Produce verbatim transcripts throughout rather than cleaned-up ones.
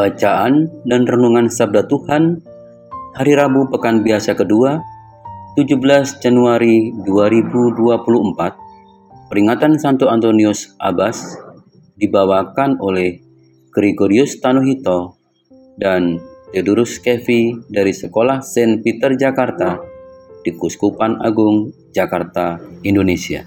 Bacaan dan Renungan Sabda Tuhan Hari Rabu Pekan Biasa Kedua, tujuh belas Januari dua ribu dua puluh empat. Peringatan Santo Antonius Abbas dibawakan oleh Gregorius Tanuhito dan Theodorus Kefi dari Sekolah Saint Peter Jakarta di Keuskupan Agung Jakarta, Indonesia.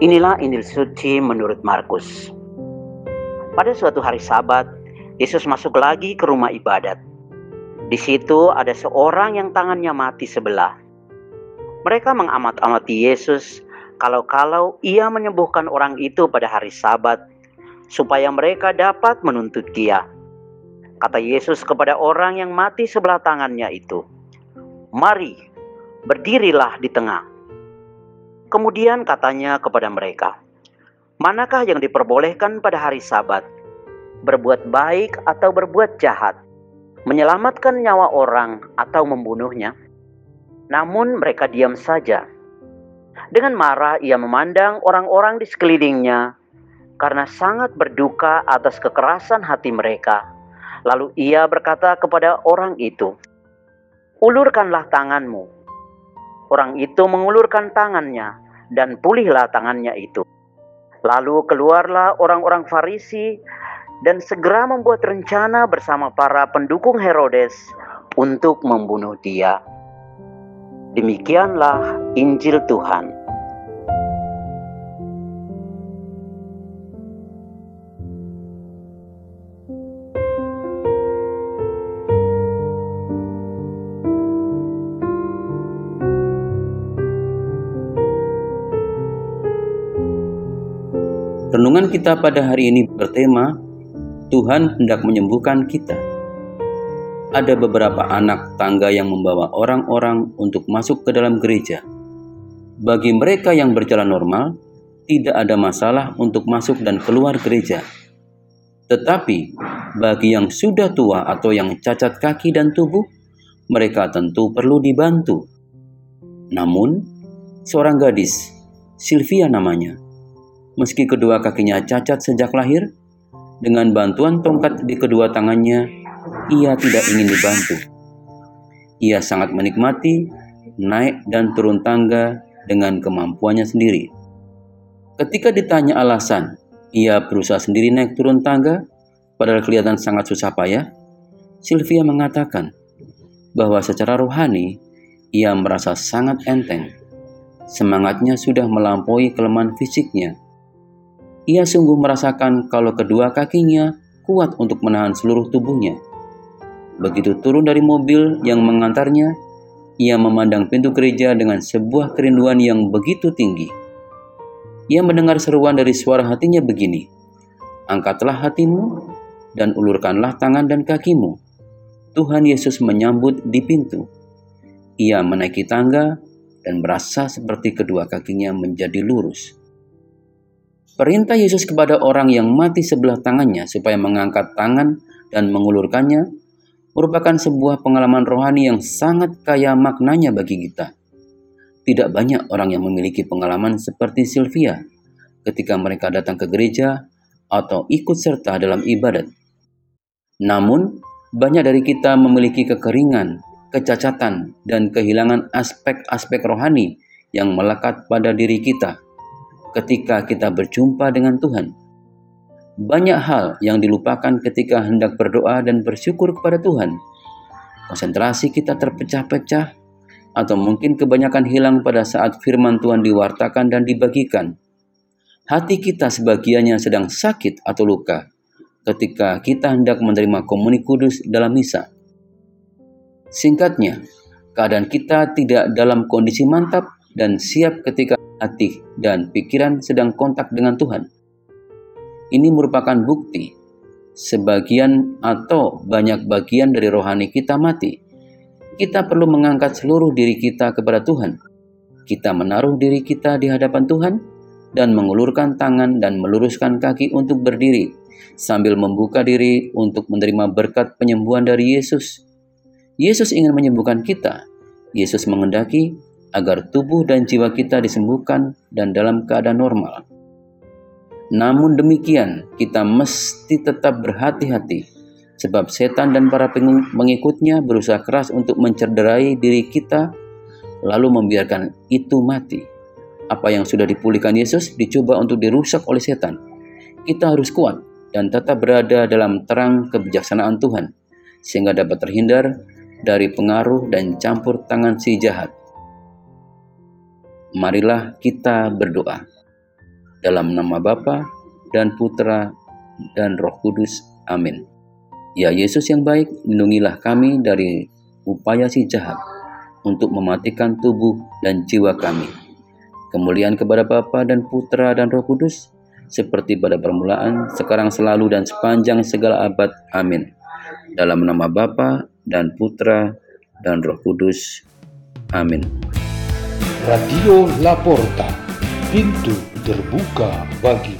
Inilah Injil Suci menurut Markus. Pada suatu hari Sabat, Yesus masuk lagi ke rumah ibadat. Di situ ada seorang yang tangannya mati sebelah. Mereka mengamat-amati Yesus kalau-kalau ia menyembuhkan orang itu pada hari Sabat, supaya mereka dapat menuntut dia. Kata Yesus kepada orang yang mati sebelah tangannya itu, "Mari, berdirilah di tengah." Kemudian katanya kepada mereka, "Manakah yang diperbolehkan pada hari Sabat? Berbuat baik atau berbuat jahat? Menyelamatkan nyawa orang atau membunuhnya?" Namun mereka diam saja. Dengan marah ia memandang orang-orang di sekelilingnya karena sangat berduka atas kekerasan hati mereka. Lalu ia berkata kepada orang itu, "Ulurkanlah tanganmu." Orang itu mengulurkan tangannya dan pulihlah tangannya itu. Lalu keluarlah orang-orang Farisi dan segera membuat rencana bersama para pendukung Herodes untuk membunuh dia. Demikianlah Injil Tuhan. Renungan kita pada hari ini bertema, Tuhan hendak menyembuhkan kita. Ada beberapa anak tangga yang membawa orang-orang untuk masuk ke dalam gereja. Bagi mereka yang berjalan normal, tidak ada masalah untuk masuk dan keluar gereja. Tetapi, bagi yang sudah tua atau yang cacat kaki dan tubuh, mereka tentu perlu dibantu. Namun, seorang gadis, Silvia namanya, meski kedua kakinya cacat sejak lahir, dengan bantuan tongkat di kedua tangannya, ia tidak ingin dibantu. Ia sangat menikmati naik dan turun tangga dengan kemampuannya sendiri. Ketika ditanya alasan, ia berusaha sendiri naik turun tangga, padahal kelihatan sangat susah payah. Silvia mengatakan bahwa secara rohani, ia merasa sangat enteng. Semangatnya sudah melampaui kelemahan fisiknya. Ia sungguh merasakan kalau kedua kakinya kuat untuk menahan seluruh tubuhnya. Begitu turun dari mobil yang mengantarnya, ia memandang pintu gereja dengan sebuah kerinduan yang begitu tinggi. Ia mendengar seruan dari suara hatinya begini, "Angkatlah hatimu dan ulurkanlah tangan dan kakimu." Tuhan Yesus menyambut di pintu. Ia menaiki tangga dan merasa seperti kedua kakinya menjadi lurus. Perintah Yesus kepada orang yang mati sebelah tangannya supaya mengangkat tangan dan mengulurkannya merupakan sebuah pengalaman rohani yang sangat kaya maknanya bagi kita. Tidak banyak orang yang memiliki pengalaman seperti Silvia ketika mereka datang ke gereja atau ikut serta dalam ibadat. Namun, banyak dari kita memiliki kekeringan, kecacatan, dan kehilangan aspek-aspek rohani yang melekat pada diri kita. Ketika kita berjumpa dengan Tuhan, banyak hal yang dilupakan ketika hendak berdoa dan bersyukur kepada Tuhan. Konsentrasi kita terpecah-pecah, atau mungkin kebanyakan hilang pada saat firman Tuhan diwartakan dan dibagikan. Hati kita sebagiannya sedang sakit atau luka, ketika kita hendak menerima komuni kudus dalam misa. Singkatnya, keadaan kita tidak dalam kondisi mantap dan siap ketika hati dan pikiran sedang kontak dengan Tuhan. Ini merupakan bukti sebagian atau banyak bagian dari rohani kita mati. Kita perlu mengangkat seluruh diri kita kepada Tuhan. Kita menaruh diri kita di hadapan Tuhan dan mengulurkan tangan dan meluruskan kaki untuk berdiri sambil membuka diri untuk menerima berkat penyembuhan dari Yesus. Yesus ingin menyembuhkan kita. Yesus mengendaki agar tubuh dan jiwa kita disembuhkan dan dalam keadaan normal. Namun demikian, kita mesti tetap berhati-hati sebab setan dan para pengikutnya berusaha keras untuk mencederai diri kita lalu membiarkan itu mati. Apa yang sudah dipulihkan Yesus dicoba untuk dirusak oleh setan. Kita harus kuat dan tetap berada dalam terang kebijaksanaan Tuhan sehingga dapat terhindar dari pengaruh dan campur tangan si jahat. Marilah kita berdoa. Dalam nama Bapa dan Putra dan Roh Kudus. Amin. Ya Yesus yang baik, lindungilah kami dari upaya si jahat untuk mematikan tubuh dan jiwa kami. Kemuliaan kepada Bapa dan Putra dan Roh Kudus, seperti pada permulaan, sekarang selalu dan sepanjang segala abad. Amin. Dalam nama Bapa dan Putra dan Roh Kudus. Amin. Radio Laporta, pintu terbuka bagi